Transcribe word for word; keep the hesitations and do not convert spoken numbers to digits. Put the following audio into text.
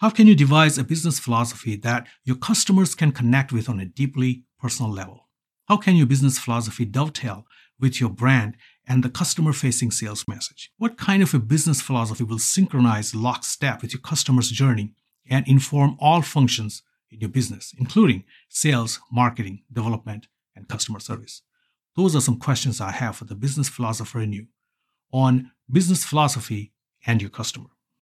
How can you devise a business philosophy that your customers can connect with on a deeply personal level? How can your business philosophy dovetail with your brand and the customer-facing sales message? What kind of a business philosophy will synchronize lockstep with your customer's journey and inform all functions in your business, including sales, marketing, development, and customer service? Those are some questions I have for the business philosopher in you on business philosophy and your customer.